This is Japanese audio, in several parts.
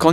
こ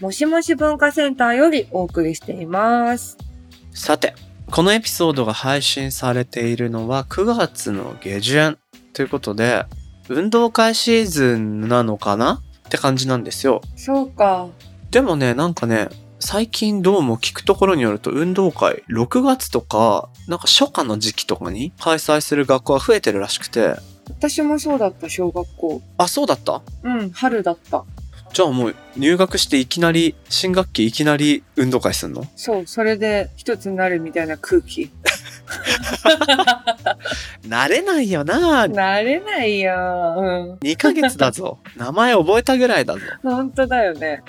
もしもし文化センターよりお送りしています。さて、このエピソードが配信されているのは9月の下旬ということで、運動会シーズンなのかなって感じなんですよ。そうか。でもね、なんかね、最近どうも聞くところによると運動会6月とか、なんか初夏の時期とかに開催する学校が増えてるらしくて。私もそうだった、小学校。あ、そうだった？うん、春だった。じゃあもう入学していきなり、新学期いきなり運動会すんの？そう、それで一つになるみたいな空気。慣れないよな。慣れないよ。うん。2ヶ月だぞ。名前覚えたぐらいだぞ。本当だよね。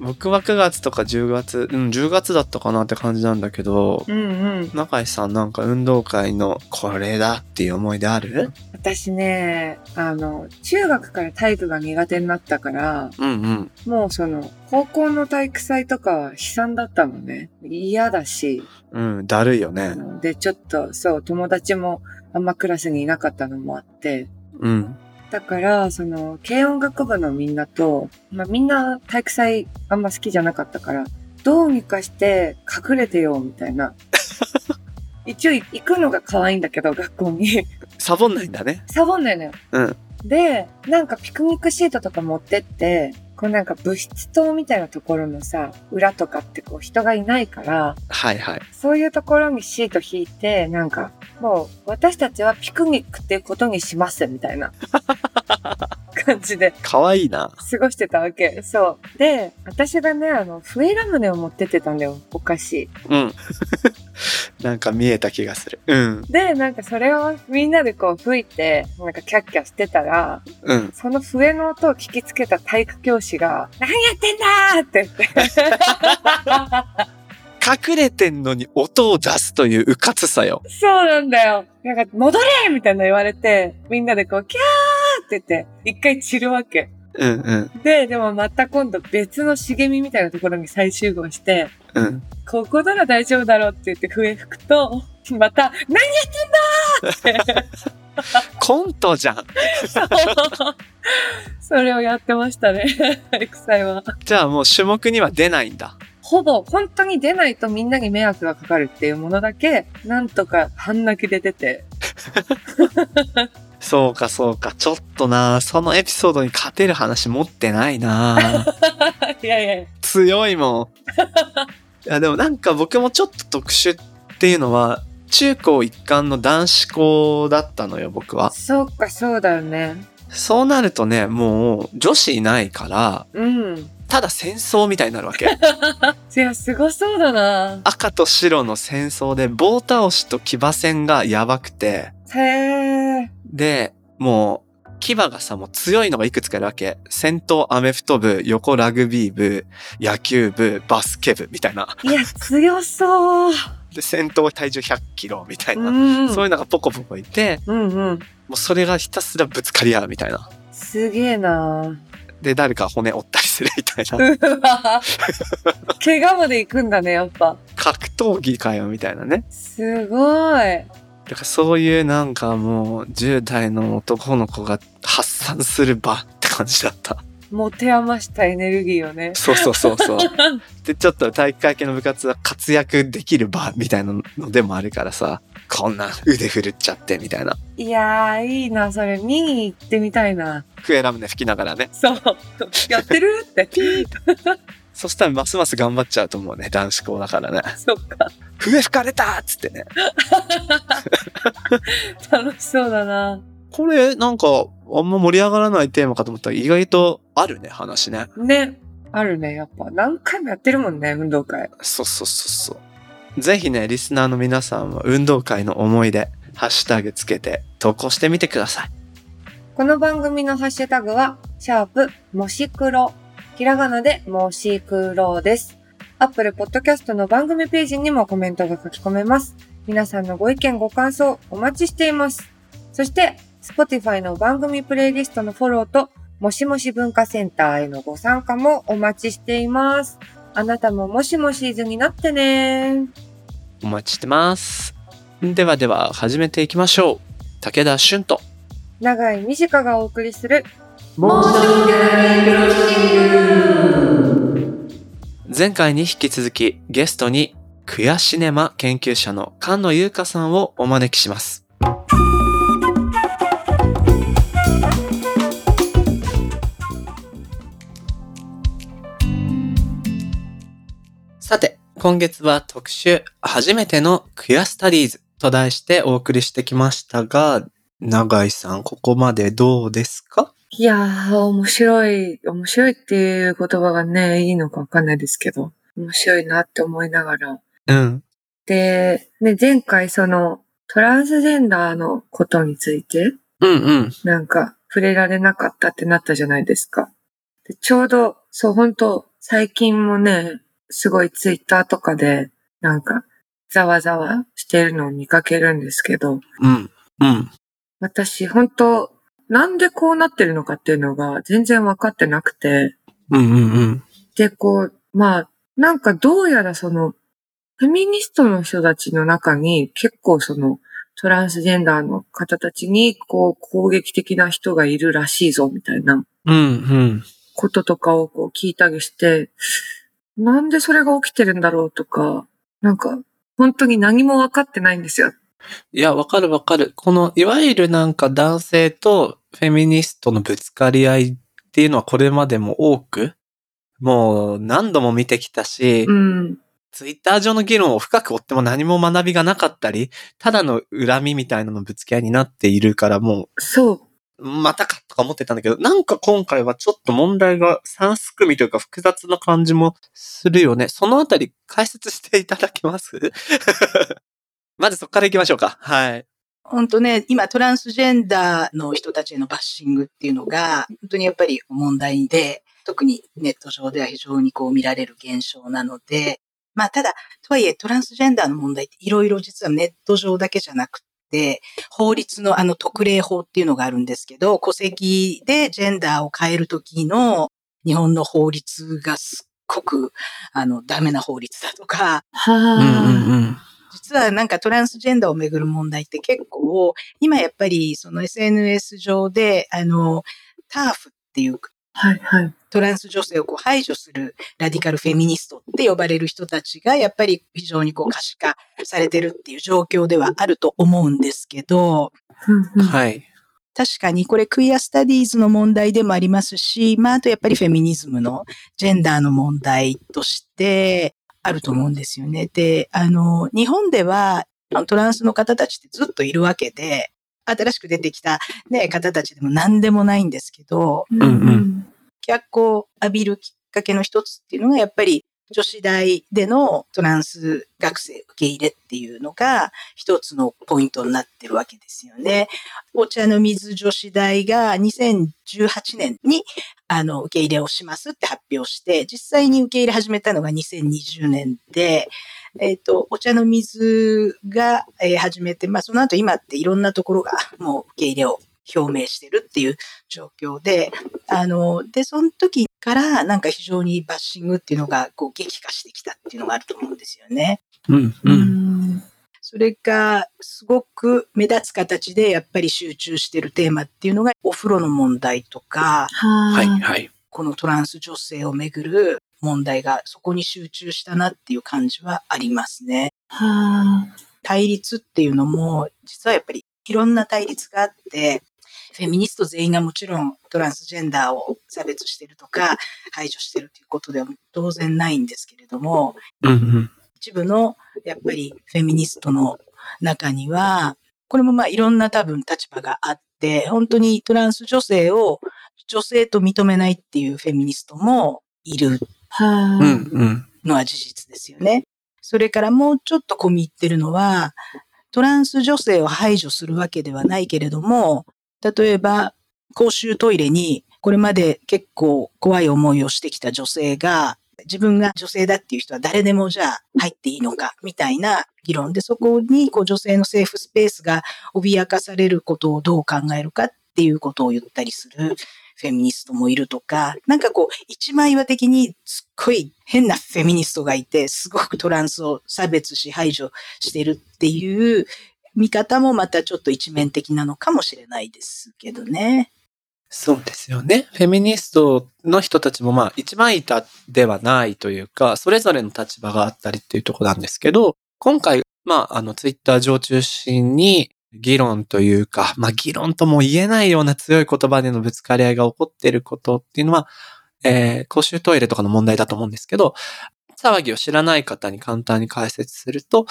僕は9月とか10月、うん、10月だったかなって感じなんだけど、うんうん、永井さんなんか運動会のこれだっていう思い出ある？私ね、中学から体育が苦手になったから、うんうん、もうその高校の体育祭とかは悲惨だったのね。嫌だし、うん、だるいよね。で、ちょっとそう友達もあんまクラスにいなかったのもあって、うん。だからその軽音楽部のみんなと、まあ、みんな体育祭あんま好きじゃなかったからどうにかして隠れてよみたいな一応行くのが可愛いんだけど学校にサボんないんだね。サボんないのよ、うん、でなんかピクニックシートとか持ってってこうなんか物質棟みたいなところのさ裏とかってこう人がいないから、はいはい、そういうところにシート引いてなんかもう私たちはピクニックってことにしますみたいな感じで可愛いな過ごしてたわけ。そうで私がね笛ラムネを持ってってたんだよお菓子、うん、なんか見えた気がする、うん、でなんかそれをみんなでこう吹いてなんかキャッキャしてたら、うん、その笛の音を聞きつけた体育教師が何やってんだーって隠れてんのに音を出すといううかつさよ。そうなんだよ。なんか戻れみたいな言われてみんなでこうキャーって言って一回散るわけ、うんうん、でもまた今度別の茂みみたいなところに再集合して、うん、ここなら大丈夫だろうって言って笛吹くとまた何やってんだーってコントじゃん。それをやってましたね。体育祭は。じゃあもう種目には出ないんだ。ほぼ本当に出ないとみんなに迷惑がかかるっていうものだけなんとか半泣きで出て。そうかそうか。ちょっとなそのエピソードに勝てる話持ってないな。いやいや。強いもん。いやでもなんか僕もちょっと特殊っていうのは。中高一貫の男子校だったのよ僕は。そうかそうだよね。そうなるとねもう女子いないから、うん、ただ戦争みたいになるわけ。いやすごそうだな。赤と白の戦争で棒倒しと騎馬戦がやばくて。へー。でもう騎馬がさもう強いのがいくつかいるわけ。先頭アメフト部横ラグビー部野球部バスケ部みたいな。いや強そう。で先頭体重100キロみたいな、うん、そういうのがポコポコいて、うんうん、もうそれがひたすらぶつかり合うみたいな。すげえな。で誰か骨折ったりするみたいな。うわ怪我までいくんだねやっぱ。格闘技かよみたいなね。すごい。だからそういうなんかもう10代の男の子が発散する場って感じだった。持て余したエネルギーをね。そうそうそうそう。でちょっと体育会系の部活は活躍できる場みたいなのでもあるからさ、こんな腕振るっちゃってみたいな。いやーいいなそれ見に行ってみたいな。笛ラムネ吹きながらね。そうやってるって。そしたらますます頑張っちゃうと思うね男子校だからね。そっか。笛吹かれたーっつってね。楽しそうだな。これなんかあんま盛り上がらないテーマかと思ったら意外とあるね話ね。ねあるねやっぱ何回もやってるもんね運動会。そうそうそうそう。ぜひねリスナーの皆さんは運動会の思い出ハッシュタグつけて投稿してみてください。この番組のハッシュタグは#もしくろひらがなでもしくろです。Apple Podcast の番組ページにもコメントが書き込めます。皆さんのご意見ご感想お待ちしています。そして、Spotify の番組プレイリストのフォローと、もしもし文化センターへのご参加もお待ちしています。あなたももしもしーずになってね。お待ちしてます。ではでは始めていきましょう。武田俊と長井美智香がお送りするモーションギャラリークロッシング。前回に引き続きゲストにクヤシネマ研究者の菅野優香さんをお招きします。さて今月は特集初めてのクヤスタディーズと題してお送りしてきましたが、長井さんここまでどうですか？いやー面白いっていう言葉がねいいのかわかんないですけど面白いなって思いながら、うん、で、ね、前回そのトランスジェンダーのことについて、うんうん、なんか触れられなかったってなったじゃないですか。でちょうどそう本当最近もねすごいツイッターとかでなんかざわざわしてるのを見かけるんですけど、うんうん、私本当なんでこうなってるのかっていうのが全然分かってなくて、うんうんうん、でこうまあなんかどうやらそのフェミニストの人たちの中に結構そのトランスジェンダーの方たちにこう攻撃的な人がいるらしいぞみたいなこととかをこう聞いたりして、うんうん、なんでそれが起きてるんだろうとかなんか本当に何も分かってないんですよ。いや、わかるわかる。この、いわゆるなんか男性とフェミニストのぶつかり合いっていうのはこれまでも多く、もう何度も見てきたし、うん、ツイッター上の議論を深く追っても何も学びがなかったり、ただの恨みみたいなのぶつけ合いになっているからもう、そう。またかとか思ってたんだけど、なんか今回はちょっと問題が3すくみというか複雑な感じもするよね。そのあたり解説していただけます？まずそこから行きましょうか。はい。本当ね、今トランスジェンダーの人たちへのバッシングっていうのが本当にやっぱり問題で、特にネット上では非常にこう見られる現象なので、まあただとはいえトランスジェンダーの問題っていろいろ実はネット上だけじゃなくて、法律の特例法っていうのがあるんですけど、戸籍でジェンダーを変えるときの日本の法律がすっごくダメな法律だとか、うんうんうん。実はなんかトランスジェンダーをめぐる問題って結構今やっぱりその SNS 上でターフっていう、はいはい、トランス女性をこう排除するラディカルフェミニストって呼ばれる人たちがやっぱり非常にこう可視化されてるっていう状況ではあると思うんですけど、はい、確かにこれクイアスタディーズの問題でもありますし、まああとやっぱりフェミニズムのジェンダーの問題としてあると思うんですよね。で、日本ではトランスの方たちってずっといるわけで、新しく出てきた、ね、方たちでも何でもないんですけど、うんうん、脚光を浴びるきっかけの一つっていうのがやっぱり女子大でのトランス学生受け入れっていうのが一つのポイントになってるわけですよね。お茶の水女子大が2018年に受け入れをしますって発表して、実際に受け入れ始めたのが2020年で、お茶の水が始めて、まあその後今っていろんなところがもう受け入れを表明してるっていう状況で、で、その時からなんか非常にバッシングっていうのがこう激化してきたっていうのがあると思うんですよね。うんうん。それがすごく目立つ形でやっぱり集中してるテーマっていうのがお風呂の問題とか、はいはい。このトランス女性をめぐる問題がそこに集中したなっていう感じはありますね。対立っていうのも実はやっぱりいろんな対立があって、フェミニスト全員がもちろんトランスジェンダーを差別してるとか排除してるということでは当然ないんですけれども、うんうん、一部のやっぱりフェミニストの中にはこれもまあいろんな多分立場があって本当にトランス女性を女性と認めないっていうフェミニストもいるのは事実ですよね、うんうん、それからもうちょっと込み入ってるのはトランス女性を排除するわけではないけれども例えば公衆トイレにこれまで結構怖い思いをしてきた女性が自分が女性だっていう人は誰でもじゃあ入っていいのかみたいな議論で、そこにこう女性のセーフスペースが脅かされることをどう考えるかっていうことを言ったりするフェミニストもいるとか、なんかこう一枚岩的にすっごい変なフェミニストがいて、すごくトランスを差別し排除してるっていう見方もまたちょっと一面的なのかもしれないですけどね。そうですよね。フェミニストの人たちもまあ一枚板ではないというか、それぞれの立場があったりっていうところなんですけど、今回まあツイッター上中心に議論というか、まあ議論とも言えないような強い言葉でのぶつかり合いが起こっていることっていうのは、公衆トイレとかの問題だと思うんですけど、騒ぎを知らない方に簡単に解説すると、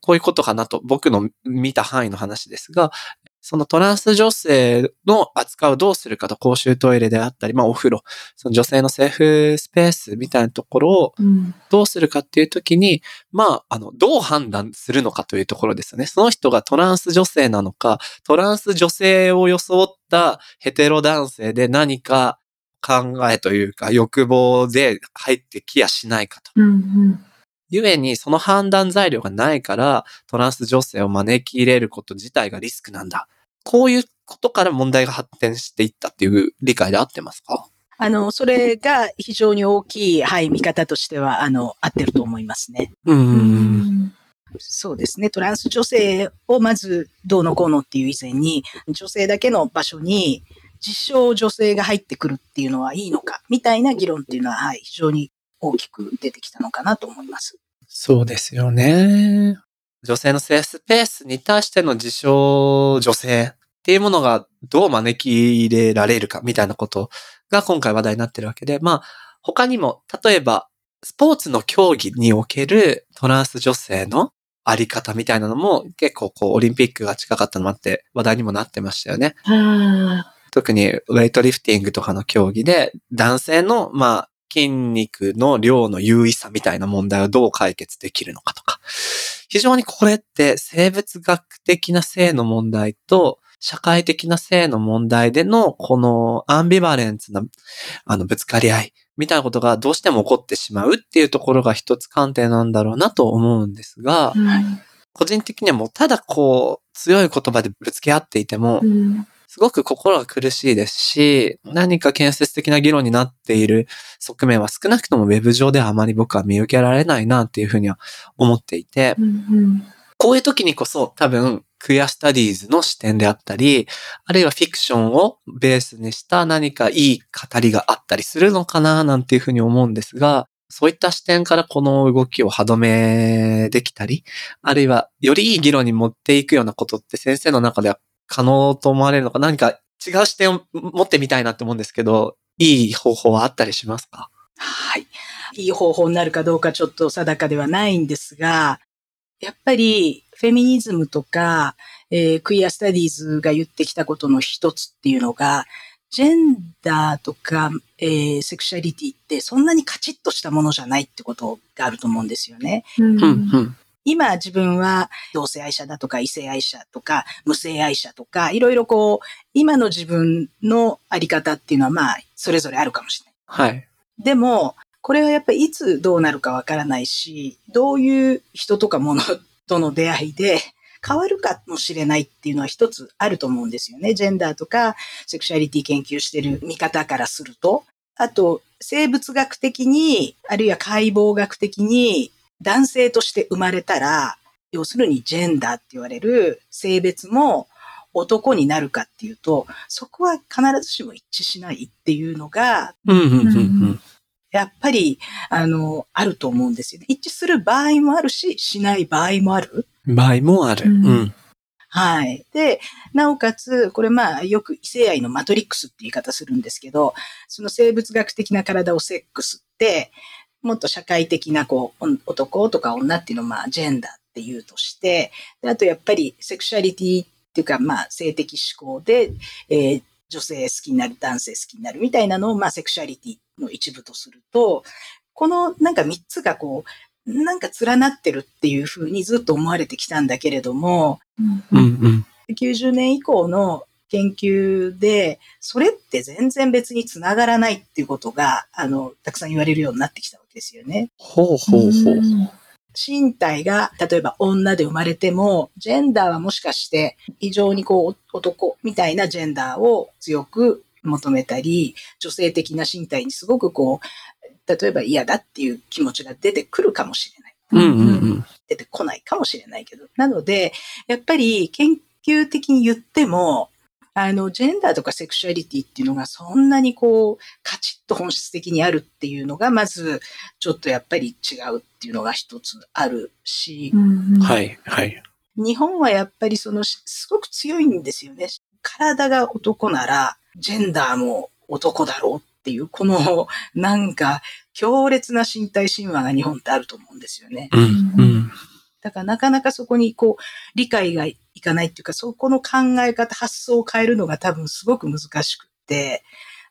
こういうことかなと、僕の見た範囲の話ですが、そのトランス女性の扱いをどうするかと、公衆トイレであったり、まあお風呂、その女性のセーフスペースみたいなところをどうするかっていうときに、まあ、どう判断するのかというところですよね。その人がトランス女性なのか、トランス女性を装ったヘテロ男性で何か考えというか欲望で入ってきやしないかと。うんうん、ゆえにその判断材料がないからトランス女性を招き入れること自体がリスクなんだ。こういうことから問題が発展していったっていう理解で合ってますか？それが非常に大きい、はい、見方としては合ってると思いますね。そうですね。トランス女性をまずどうのこうのっていう以前に、女性だけの場所に実証女性が入ってくるっていうのはいいのかみたいな議論っていうのは、はい、非常に大きく出てきたのかなと思います。そうですよね。女性のセーフスペースに対しての自称女性っていうものがどう招き入れられるかみたいなことが今回話題になってるわけで、まあ他にも例えばスポーツの競技におけるトランス女性のあり方みたいなのも結構こうオリンピックが近かったのもあって話題にもなってましたよね。特にウェイトリフティングとかの競技で男性のまあ筋肉の量の優位さみたいな問題をどう解決できるのかとか、非常にこれって生物学的な性の問題と社会的な性の問題でのこのアンビバレンスなぶつかり合いみたいなことがどうしても起こってしまうっていうところが一つ観点なんだろうなと思うんですが、うん、個人的にはもうただこう強い言葉でぶつけ合っていても、すごく心が苦しいですし、何か建設的な議論になっている側面は少なくともウェブ上ではあまり僕は見受けられないなっていうふうには思っていて、こういう時にこそ多分クイアスタディーズの視点であったり、あるいはフィクションをベースにした何かいい語りがあったりするのかななんていうふうに思うんですが、そういった視点からこの動きを歯止めできたり、あるいはよりいい議論に持っていくようなことって先生の中では可能と思われるのか、何か違う視点を持ってみたいなって思うんですけど、いい方法はあったりしますか？はい。いい方法になるかどうかちょっと定かではないんですが、やっぱりフェミニズムとか、クイアスタディーズが言ってきたことの一つっていうのが、ジェンダーとか、セクシャリティってそんなにカチッとしたものじゃないってことがあると思うんですよね。今自分は同性愛者だとか異性愛者とか無性愛者とか、いろいろこう今の自分のあり方っていうのはまあそれぞれあるかもしれない。はい。でもこれはやっぱりいつどうなるかわからないし、どういう人とかものとの出会いで変わるかもしれないっていうのは一つあると思うんですよね。ジェンダーとかセクシュアリティ研究してる見方からすると、あと生物学的にあるいは解剖学的に男性として生まれたら、要するにジェンダーって言われる性別も男になるかっていうと、そこは必ずしも一致しないっていうのが、やっぱりあると思うんですよね。一致する場合もあるし、しない場合もある。はい。で、なおかつ、これまあよく異性愛のマトリックスって言い方するんですけど、その生物学的な体をセックスって、もっと社会的なこう男とか女っていうのをまあジェンダーっていうとして、で、あとやっぱりセクシュアリティっていうかまあ性的指向で、女性好きになる、男性好きになるみたいなのをまあセクシュアリティの一部とすると、このなんか3つがこうなんか連なってるっていうふうにずっと思われてきたんだけれども、90年以降の研究で、それって全然別につながらないっていうことが、たくさん言われるようになってきたわけですよね。ほうほうほう。身体が、例えば女で生まれても、ジェンダーはもしかして、非常にこう、男みたいなジェンダーを強く求めたり、女性的な身体にすごくこう、例えば嫌だっていう気持ちが出てくるかもしれない。うんうんうん。出てこないかもしれないけど。なので、やっぱり研究的に言っても、ジェンダーとかセクシュアリティっていうのがそんなにこう、カチッと本質的にあるっていうのが、まず、ちょっとやっぱり違うっていうのが一つあるし。はい、はい。日本はやっぱりすごく強いんですよね。体が男なら、ジェンダーも男だろうっていう、この、なんか、強烈な身体神話が日本ってあると思うんですよね。うんうん。だからなかなかそこにこう理解がいかないっていうか、そこの考え方、発想を変えるのが多分すごく難しくって、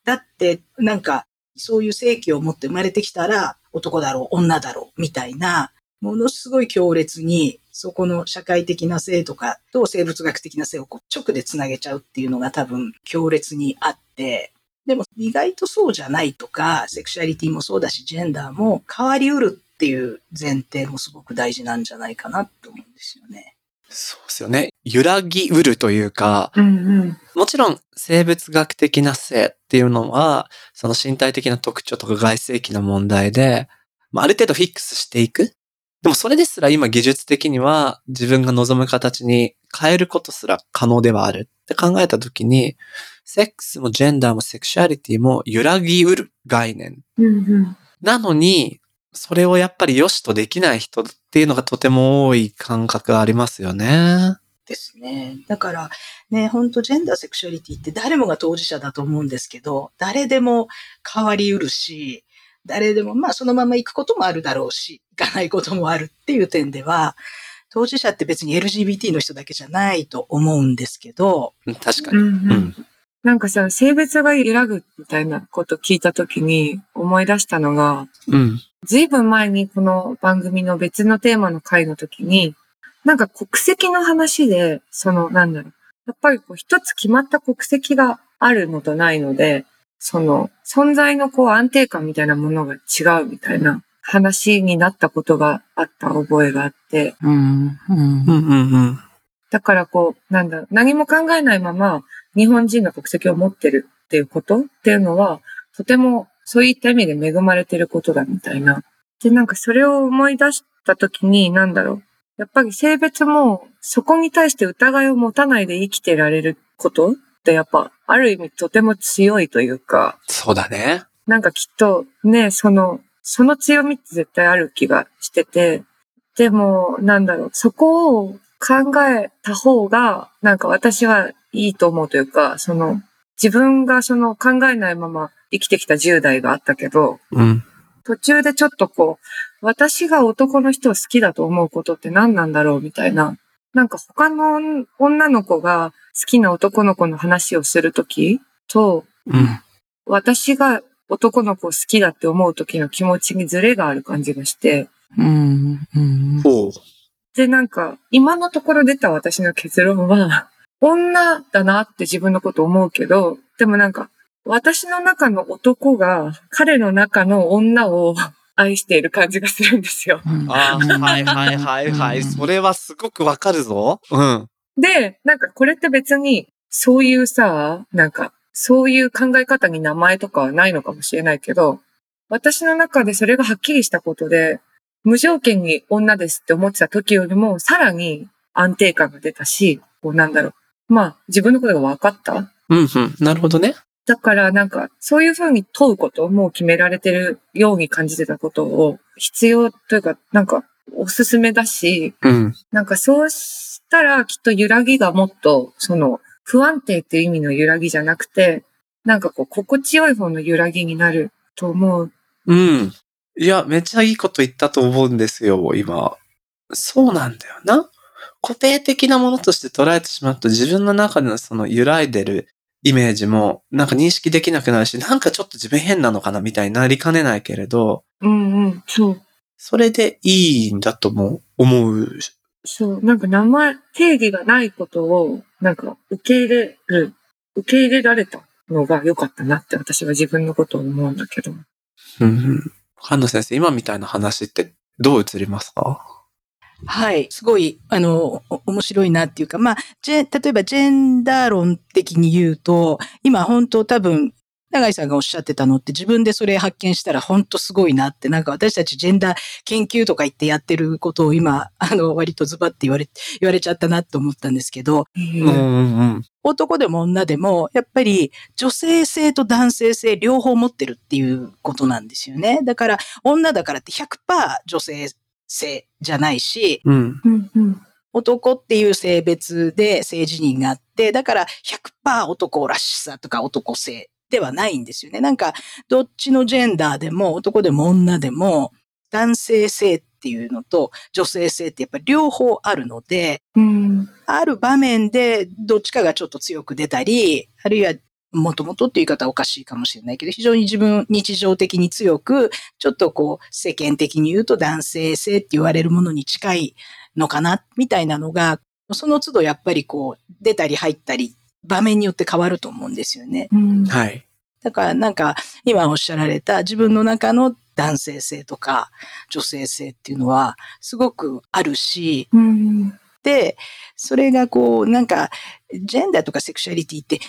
だってなんかそういう性器を持って生まれてきたら男だろう、女だろうみたいな、ものすごい強烈にそこの社会的な性とかと生物学的な性をこう直でつなげちゃうっていうのが多分強烈にあって、でも意外とそうじゃないとか、セクシュアリティもそうだし、ジェンダーも変わりうるっていう前提もすごく大事なんじゃないかなと思うんですよね。そうですよね。揺らぎうるというか、うんうん、もちろん生物学的な性っていうのは、その身体的な特徴とか外性器の問題で、ある程度フィックスしていく。でもそれですら今技術的には自分が望む形に変えることすら可能ではあるって考えたときに、セックスもジェンダーもセクシュアリティも揺らぎうる概念。うんうん、なのに、それをやっぱり良しとできない人っていうのがとても多い感覚がありますよね。ですね。だからね、本当ジェンダーセクシュアリティって誰もが当事者だと思うんですけど、誰でも変わりうるし、誰でもまあそのまま行くこともあるだろうし、行かないこともあるっていう点では、当事者って別に LGBT の人だけじゃないと思うんですけど。確かに。うんうん、なんかさ、性別が揺らぐみたいなこと聞いたときに思い出したのが、うん。ずいぶん前にこの番組の別のテーマの回の時に、なんか国籍の話で、やっぱりこう一つ決まった国籍があるのとないので、その存在のこう安定感みたいなものが違うみたいな話になったことがあった覚えがあって。うんうんうんうん、だからこう、何も考えないまま日本人の国籍を持ってるっていうことっていうのは、とてもそういった意味で恵まれてることだみたいな。で、なんかそれを思い出したときに、やっぱり性別もそこに対して疑いを持たないで生きてられることってやっぱある意味とても強いというか。そうだね。なんかきっとね、その強みって絶対ある気がしてて。でも、そこを考えた方が、私はいいと思うというか、自分が考えないまま、生きてきた10代があったけど、うん、途中でちょっとこう、私が男の人を好きだと思うことって何なんだろうみたいな。なんか他の女の子が好きな男の子の話をするときと、うん、私が男の子を好きだって思うときの気持ちにズレがある感じがして、うんうん、で今のところ出た私の結論は、女だなって自分のこと思うけど、でも私の中の男が彼の中の女を愛している感じがするんですよ。ああ、はいはいはいはい。それはすごくわかるぞ。うん。で、これって別にそういうさ、そういう考え方に名前とかはないのかもしれないけど、私の中でそれがはっきりしたことで、無条件に女ですって思ってた時よりもさらに安定感が出たし、自分のことがわかった。うんうん。なるほどね。だからそういうふうに問うことをもう決められてるように感じてたことを必要というかおすすめだし、うん、そうしたらきっと揺らぎがもっと不安定っていう意味の揺らぎじゃなくてこう心地よい方の揺らぎになると思う。うん。いやめっちゃいいこと言ったと思うんですよ今。そうなんだよな。固定的なものとして捉えてしまうと自分の中での揺らいでるイメージも認識できなくなるし、ちょっと自分変なのかなみたいになりかねないけれど、うんうん、そう。それでいいんだとも思う。そう、名前定義がないことを受け入れる受け入れられたのが良かったなって私は自分のことを思うんだけど。うん。菅野先生、今みたいな話ってどう映りますか？はい。すごい、面白いなっていうか、まあ、例えばジェンダー論的に言うと、今本当多分、永井さんがおっしゃってたのって自分でそれ発見したら本当すごいなって、なんか私たちジェンダー研究とか言ってやってることを今、割とズバって言われちゃったなと思ったんですけど、男でも女でも、やっぱり女性性と男性性両方持ってるっていうことなんですよね。だから女だからって 100% 女性性じゃないし、男っていう性別で性自認があって、だから 100% 男らしさとか男性ではないんですよね。なんか、どっちのジェンダーでも、男でも女でも、男性性っていうのと女性性ってやっぱり両方あるので、ある場面でどっちかがちょっと強く出たり、あるいはもともとっていう言い方はおかしいかもしれないけど、非常に自分、日常的に強く、ちょっとこう、世間的に言うと男性性って言われるものに近いのかな、みたいなのが、その都度やっぱりこう、出たり入ったり、場面によって変わると思うんですよね。はい。だからなんか今おっしゃられた自分の中の男性性とか女性性っていうのはすごくあるし、で、それがこうなんかジェンダーとかセクシュアリティって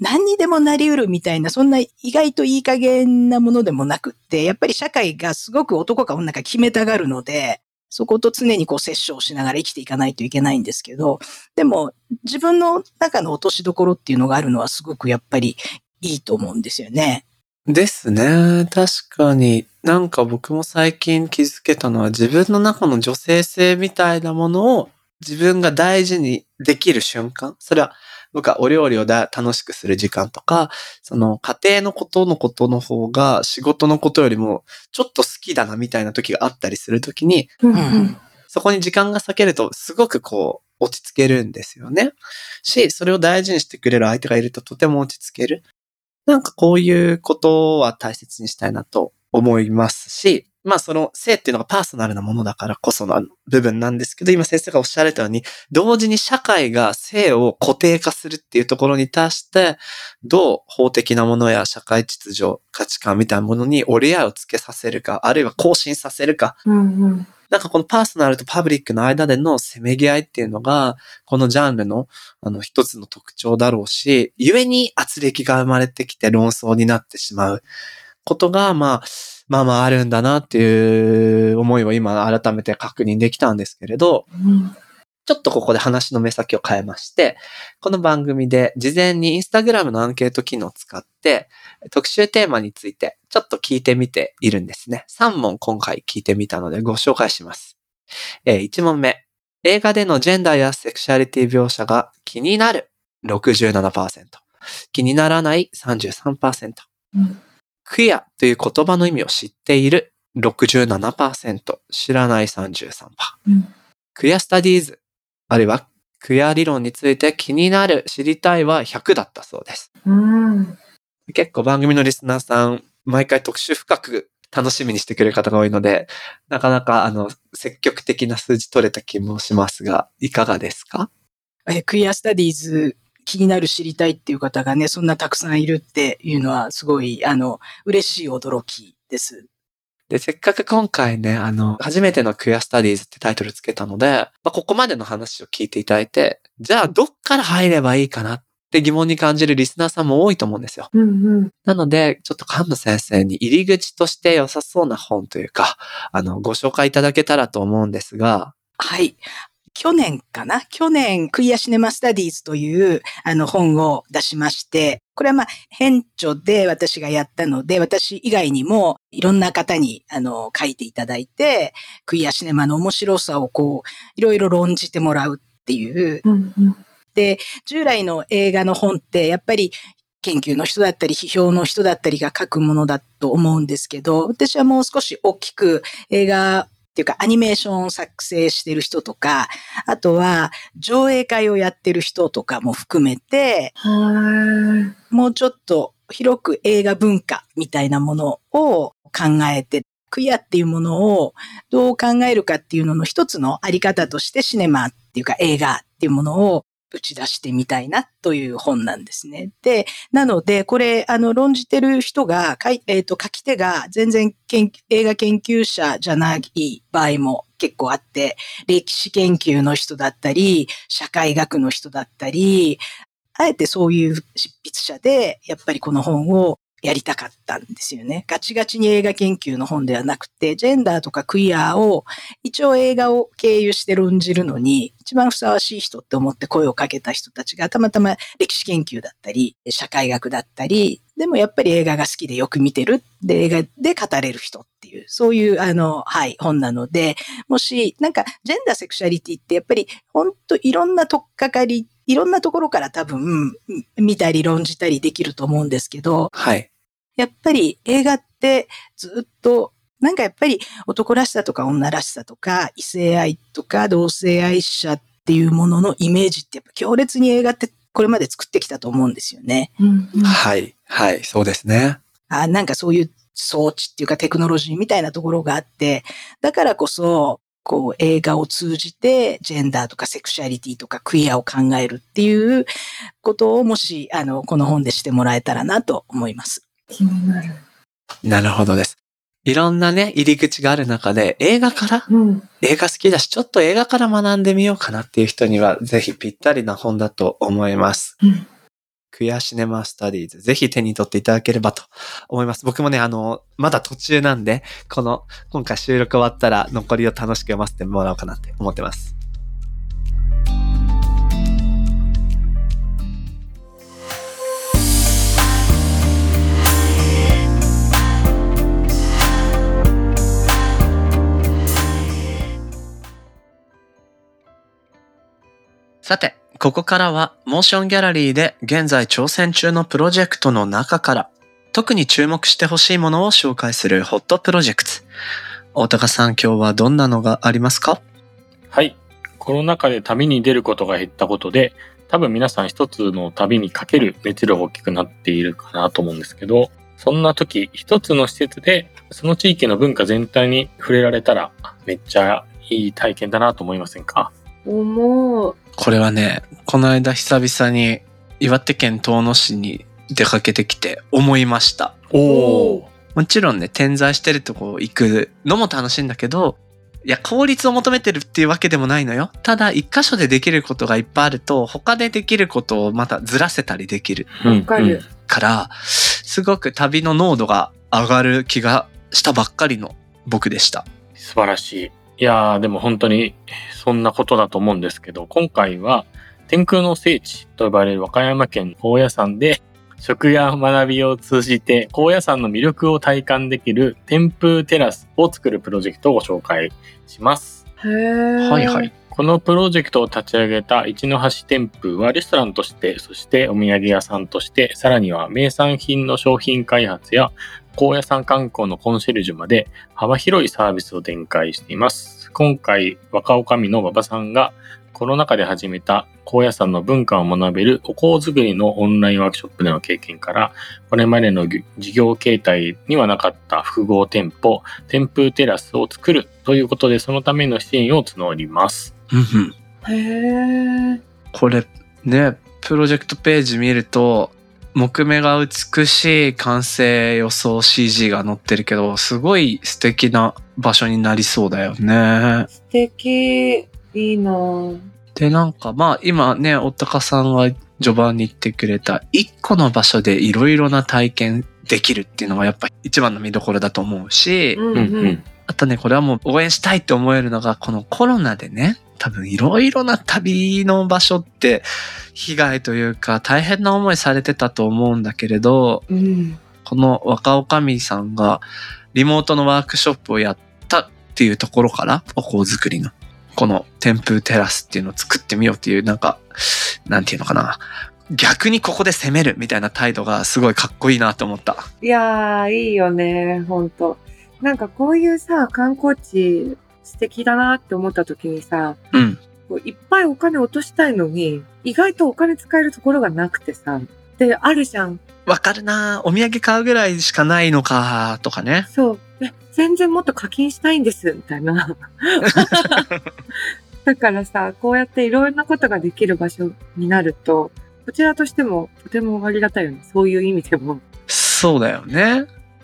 何にでもなりうるみたいな、そんな意外といい加減なものでもなくって、やっぱり社会がすごく男か女か決めたがるので、そこと常にこう折衝しながら生きていかないといけないんですけど、でも自分の中の落としどころっていうのがあるのはすごくやっぱりいいと思うんですよね。ですね。確かになんか僕も最近気づけたのは、自分の中の女性性みたいなものを自分が大事にできる瞬間、それは僕はお料理を楽しくする時間とか、その家庭のことのことの方が仕事のことよりもちょっと好きだなみたいな時があったりする時に、そこに時間が割けるとすごくこう落ち着けるんですよね。し、それを大事にしてくれる相手がいるととても落ち着ける。なんかこういうことは大切にしたいなと思いますし、まあその性っていうのがパーソナルなものだからこその部分なんですけど、今先生がおっしゃられたように、同時に社会が性を固定化するっていうところに対して、どう法的なものや社会秩序、価値観みたいなものに折り合いをつけさせるか、あるいは更新させるか、なんかこのパーソナルとパブリックの間でのせめぎ合いっていうのが、このジャンルの一つの特徴だろうし、故に圧力が生まれてきて論争になってしまうことが、まああるんだなっていう思いを今改めて確認できたんですけれど、ちょっとここで話の目先を変えまして、この番組で事前にインスタグラムのアンケート機能を使って特集テーマについてちょっと聞いてみているんですね。3問今回聞いてみたのでご紹介します。1問目。映画でのジェンダーやセクシュアリティ描写が気になる 67%、気にならない 33%、クイアという言葉の意味を知っている 67%、知らない 33%、クイアスタディーズ、あるいはクイア理論について気になる、知りたいは100だったそうです。結構番組のリスナーさん、毎回特集深く楽しみにしてくれる方が多いので、なかなか積極的な数字取れた気もしますが、いかがですか？クイアスタディーズ気になる、知りたいっていう方がね、そんなたくさんいるっていうのはすごい嬉しい驚きです。で、せっかく今回ね、初めてのクイアスタディーズってタイトルつけたので、ここまでの話を聞いていただいて、じゃあどっから入ればいいかなって疑問に感じるリスナーさんも多いと思うんですよ。なので、ちょっと菅野先生に入り口として良さそうな本というか、ご紹介いただけたらと思うんですが。はい。去年、クイアシネマスタディーズという本を出しまして、これは編著で私がやったので、私以外にもいろんな方に書いていただいて、クイアシネマの面白さをこう、いろいろ論じてもらうっていう。で、従来の映画の本って、やっぱり研究の人だったり、批評の人だったりが書くものだと思うんですけど、私はもう少し大きく映画、っていうかアニメーションを作成してる人とか、あとは上映会をやってる人とかも含めて、もうちょっと広く映画文化みたいなものを考えて、クイアっていうものをどう考えるかっていうのの一つのあり方としてシネマっていうか映画っていうものを打ち出してみたいなという本なんですね。で、なので、これ、論じてる人が、書き手が全然映画研究者じゃない場合も結構あって、歴史研究の人だったり、社会学の人だったり、あえてそういう執筆者で、やっぱりこの本をやりたかったんですよね。ガチガチに映画研究の本ではなくて、ジェンダーとかクイアを一応映画を経由して論じるのに、一番ふさわしい人って思って声をかけた人たちがたまたま歴史研究だったり、社会学だったり、でもやっぱり映画が好きでよく見てる、で映画で語れる人っていう、そういう本なので、もしなんかジェンダーセクシャリティってやっぱり本当いろんな取っかかり、いろんなところから多分見たり論じたりできると思うんですけど、はい。やっぱり映画ってずっとなんかやっぱり男らしさとか女らしさとか異性愛とか同性愛者っていうもののイメージってやっぱ強烈に映画ってこれまで作ってきたと思うんですよね。うんうん、はいはいそうですね。なんかそういう装置っていうかテクノロジーみたいなところがあって、だからこそこう映画を通じてジェンダーとかセクシャリティとかクイアを考えるっていうことをもしこの本でしてもらえたらなと思います。気になる。なるほどです。いろんなね、入り口がある中で、映画から、映画好きだし、ちょっと映画から学んでみようかなっていう人には、ぜひぴったりな本だと思います。うん、クイアシネマスタディーズ、ぜひ手に取っていただければと思います。僕もね、まだ途中なんで、今回収録終わったら、残りを楽しく読ませてもらおうかなって思ってます。さて、ここからはモーションギャラリーで現在挑戦中のプロジェクトの中から特に注目してほしいものを紹介するホットプロジェクト。大高さん、今日はどんなのがありますか？はい、コロナ禍で旅に出ることが減ったことで、多分皆さん一つの旅にかける熱量が大きくなっているかなと思うんですけど、そんな時一つの施設でその地域の文化全体に触れられたらめっちゃいい体験だなと思いませんか？思う。これはね、この間久々に岩手県遠野市に出かけてきて思いました。お、もちろんね、点在してるとこ行くのも楽しいんだけど、いや、効率を求めてるっていうわけでもないのよ。ただ一箇所でできることがいっぱいあると、他でできることをまたずらせたりできる、うん、からすごく旅の濃度が上がる気がしたばっかりの僕でした。素晴らしい。いやー、でも本当にそんなことだと思うんですけど、今回は天空の聖地と呼ばれる和歌山県高野山で、食や学びを通じて高野山の魅力を体感できる天空テラスを作るプロジェクトをご紹介します。へー、はいはい。このプロジェクトを立ち上げた一の橋天風は、レストランとして、そしてお土産屋さんとして、さらには名産品の商品開発や高野山観光のコンシェルジュまで幅広いサービスを展開しています。今回、若女将の馬場さんがコロナ禍で始めた高野山の文化を学べるお香作りのオンラインワークショップでの経験から、これまでの事業形態にはなかった複合店舗天風テラスを作るということで、そのための支援を募ります。へえ。これね、プロジェクトページ見ると木目が美しい完成予想 CG が載ってるけど、すごい素敵な場所になりそうだよね。素敵、いいな。で、なんか今ね、おたかさんが序盤に言ってくれた一個の場所でいろいろな体験できるっていうのがやっぱ一番の見どころだと思うし、うんうん、あとね、これはもう応援したいって思えるのが、このコロナでね、多分いろいろな旅の場所って被害というか大変な思いされてたと思うんだけれど、うん、この若女将さんがリモートのワークショップをやったっていうところから、お香作りのこの天風テラスっていうのを作ってみようっていう、なんかなんていうのかな、逆にここで攻めるみたいな態度がすごいかっこいいなと思った。いやー、いいよね、ほんと。なんかこういうさ、観光地素敵だなって思った時にさ、うん、いっぱいお金落としたいのに意外とお金使えるところがなくてさ、であるじゃん。わかるな。お土産買うぐらいしかないのかとかね。そう、全然もっと課金したいんですみたいなだからさ、こうやっていろんなことができる場所になると、こちらとしてもとてもありがたいよね。そういう意味でも。そうだよね。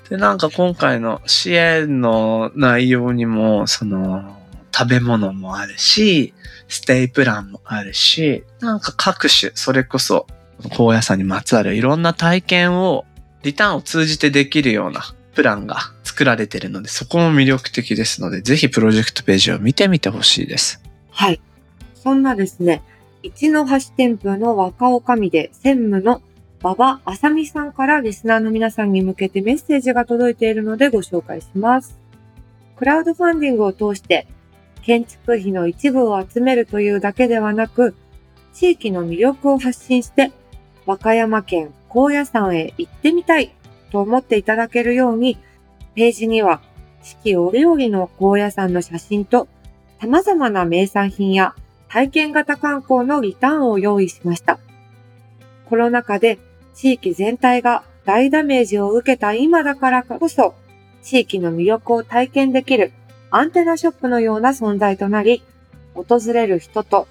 で、なんか今回の支援の内容にも、その、食べ物もあるし、ステイプランもあるし、なんか各種、それこそ、高野山にまつわるいろんな体験を、リターンを通じてできるようなプランが作られているので、そこも魅力的ですので、ぜひプロジェクトページを見てみてほしいです。はい。そんなですね、一の橋店舗の若女将で専務の馬場あさみさんからリスナーの皆さんに向けてメッセージが届いているのでご紹介します。クラウドファンディングを通して建築費の一部を集めるというだけではなく、地域の魅力を発信して和歌山県高野山へ行ってみたいと思っていただけるように、ページには四季折々の高野山の写真と様々な名産品や体験型観光のリターンを用意しました。コロナ禍で地域全体が大ダメージを受けた今だからこそ、地域の魅力を体験できるアンテナショップのような存在となり、訪れる人と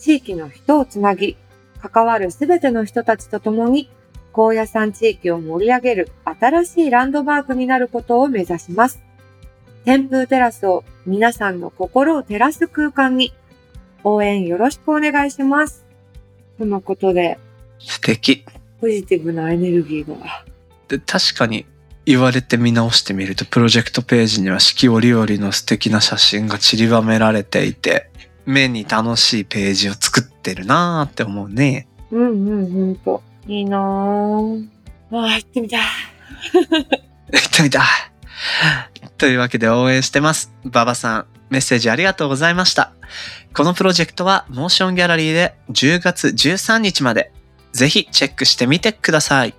地域の人をつなぎ、関わるすべての人たちと共に高野山地域を盛り上げる新しいランドマークになることを目指します。天風テラスを皆さんの心を照らす空間に、応援よろしくお願いします、とのことで。素敵。ポジティブなエネルギーが。で、確かに言われて見直してみると、プロジェクトページには四季折々の素敵な写真が散りばめられていて、目に楽しいページを作ってるなーって思うね。うんうん、ほんといいなー。あー、行ってみたい行ってみたいというわけで、応援してます。馬場さん、メッセージありがとうございました。このプロジェクトはモーションギャラリーで10月13日まで、ぜひチェックしてみてください。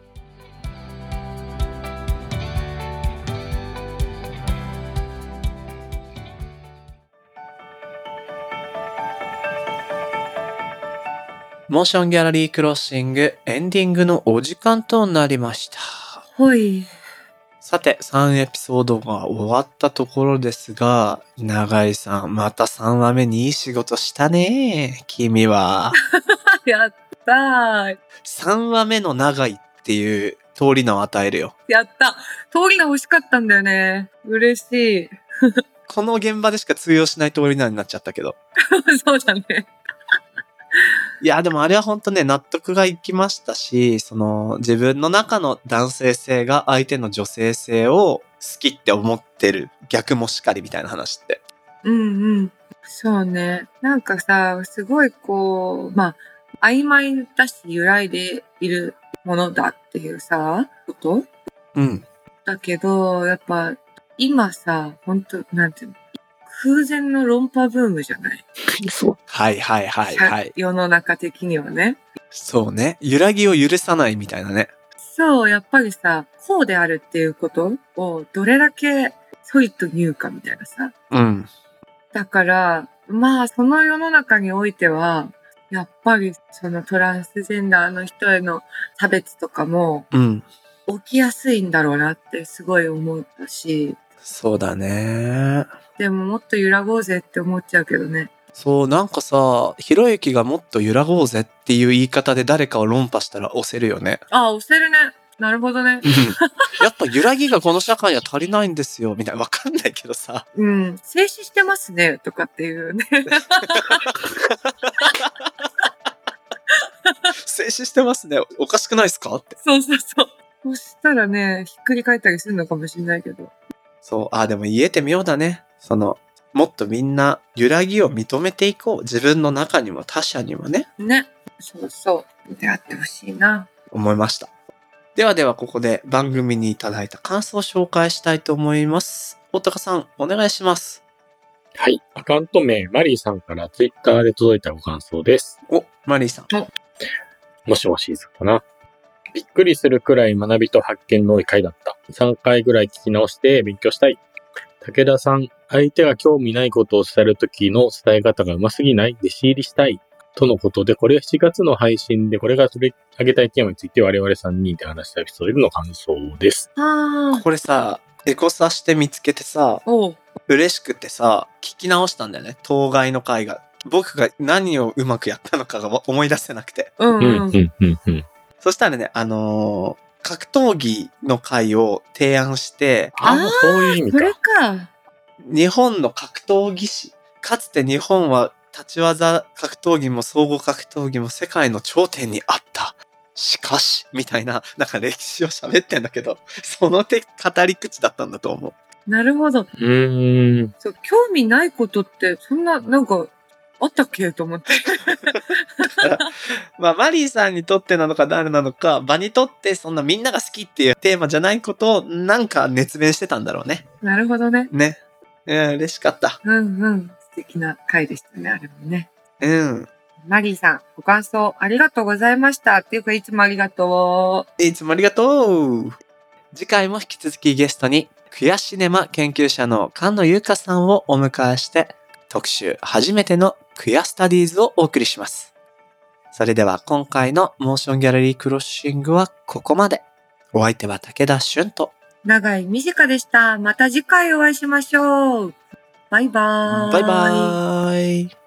モーションギャラリークロッシング、エンディングのお時間となりました。はい。さて、3エピソードが終わったところですが、永井さん、また3話目にいい仕事したね。君はやったー。3話目の永井っていう通り名を与えるよ。やった。通り名欲しかったんだよね。嬉しいこの現場でしか通用しない通り名になっちゃったけどそうだねいや、でもあれは本当ね、納得がいきましたし、その自分の中の男性性が相手の女性性を好きって思ってる、逆もしかりみたいな話って。うんうん。そうね。なんかさ、すごいこう、まあ、曖昧だし揺らいでいるものだっていうさ、こと?うん。だけど、やっぱ今さ、本当なんていうの?空前の論破ブームじゃない。そう。はいはいはいはい。世の中的にはね。そうね。揺らぎを許さないみたいなね。そう、やっぱりさ、こうであるっていうことをどれだけソリッドに言うかみたいなさ。うん。だから、まあその世の中においては、やっぱりそのトランスジェンダーの人への差別とかも、うん。起きやすいんだろうなってすごい思ったし。そうだね。でももっと揺らごうぜって思っちゃうけどね。そう、なんかさ、ひろゆきがもっと揺らごうぜっていう言い方で誰かを論破したら押せるよね。ああ、押せるね。なるほどね。やっぱ揺らぎがこの社会には足りないんですよみたいな、わかんないけどさ。うん、静止してますねとかっていうね。静止してますね。おかしくないですかって。そうそうそう。そしたらね、ひっくり返ったりするのかもしれないけど。そう、あ、でも言えてみようだね。その、もっとみんな揺らぎを認めていこう。自分の中にも他者にもね。ね。そうそう。出会ってほしいな。思いました。ではでは、ここで番組にいただいた感想を紹介したいと思います。大高さん、お願いします。はい。アカウント名、マリーさんからツイッターで届いたご感想です。お、マリーさん。もしもし、そうかな。びっくりするくらい学びと発見の多い回だった。3回ぐらい聞き直して勉強したい。武田さん、相手が興味ないことを伝えるときの伝え方が上手すぎない？弟子入りしたい。とのことで、これは7月の配信で、これが取り上げたいテーマについて我々3人で話したエピソードの感想です。あ、これさ、エコさして見つけてさ、嬉しくてさ、聞き直したんだよね。当該の回が。僕が何をうまくやったのかが思い出せなくて。うんうんうん。そしたらね、格闘技の会を提案して、そういう意味か。これか。日本の格闘技史。かつて日本は立ち技格闘技も総合格闘技も世界の頂点にあった。しかし、みたいな、なんか歴史を喋ってんだけど、その手語り口だったんだと思う。なるほど。そう、興味ないことって、そんな、なんか、あったっけと思ってまあマリーさんにとってなのか誰なのか場にとってそんなみんなが好きっていうテーマじゃないことをなんか熱弁してたんだろうね。なるほどね。ね、嬉しかった。うんうん、素敵な回でしたね、あれもね。うん、マリーさんご感想ありがとうございましたっていうか、いつもありがとう。いつもありがとう。次回も引き続きゲストにクヤシネマ研究者の菅野優香さんをお迎えして特集初めてのクヤスタディーズをお送りします。それでは今回のモーションギャラリークロッシングはここまで。お相手は武田俊と永井美智香でした。また次回お会いしましょう。バイバーイ。バイバーイ。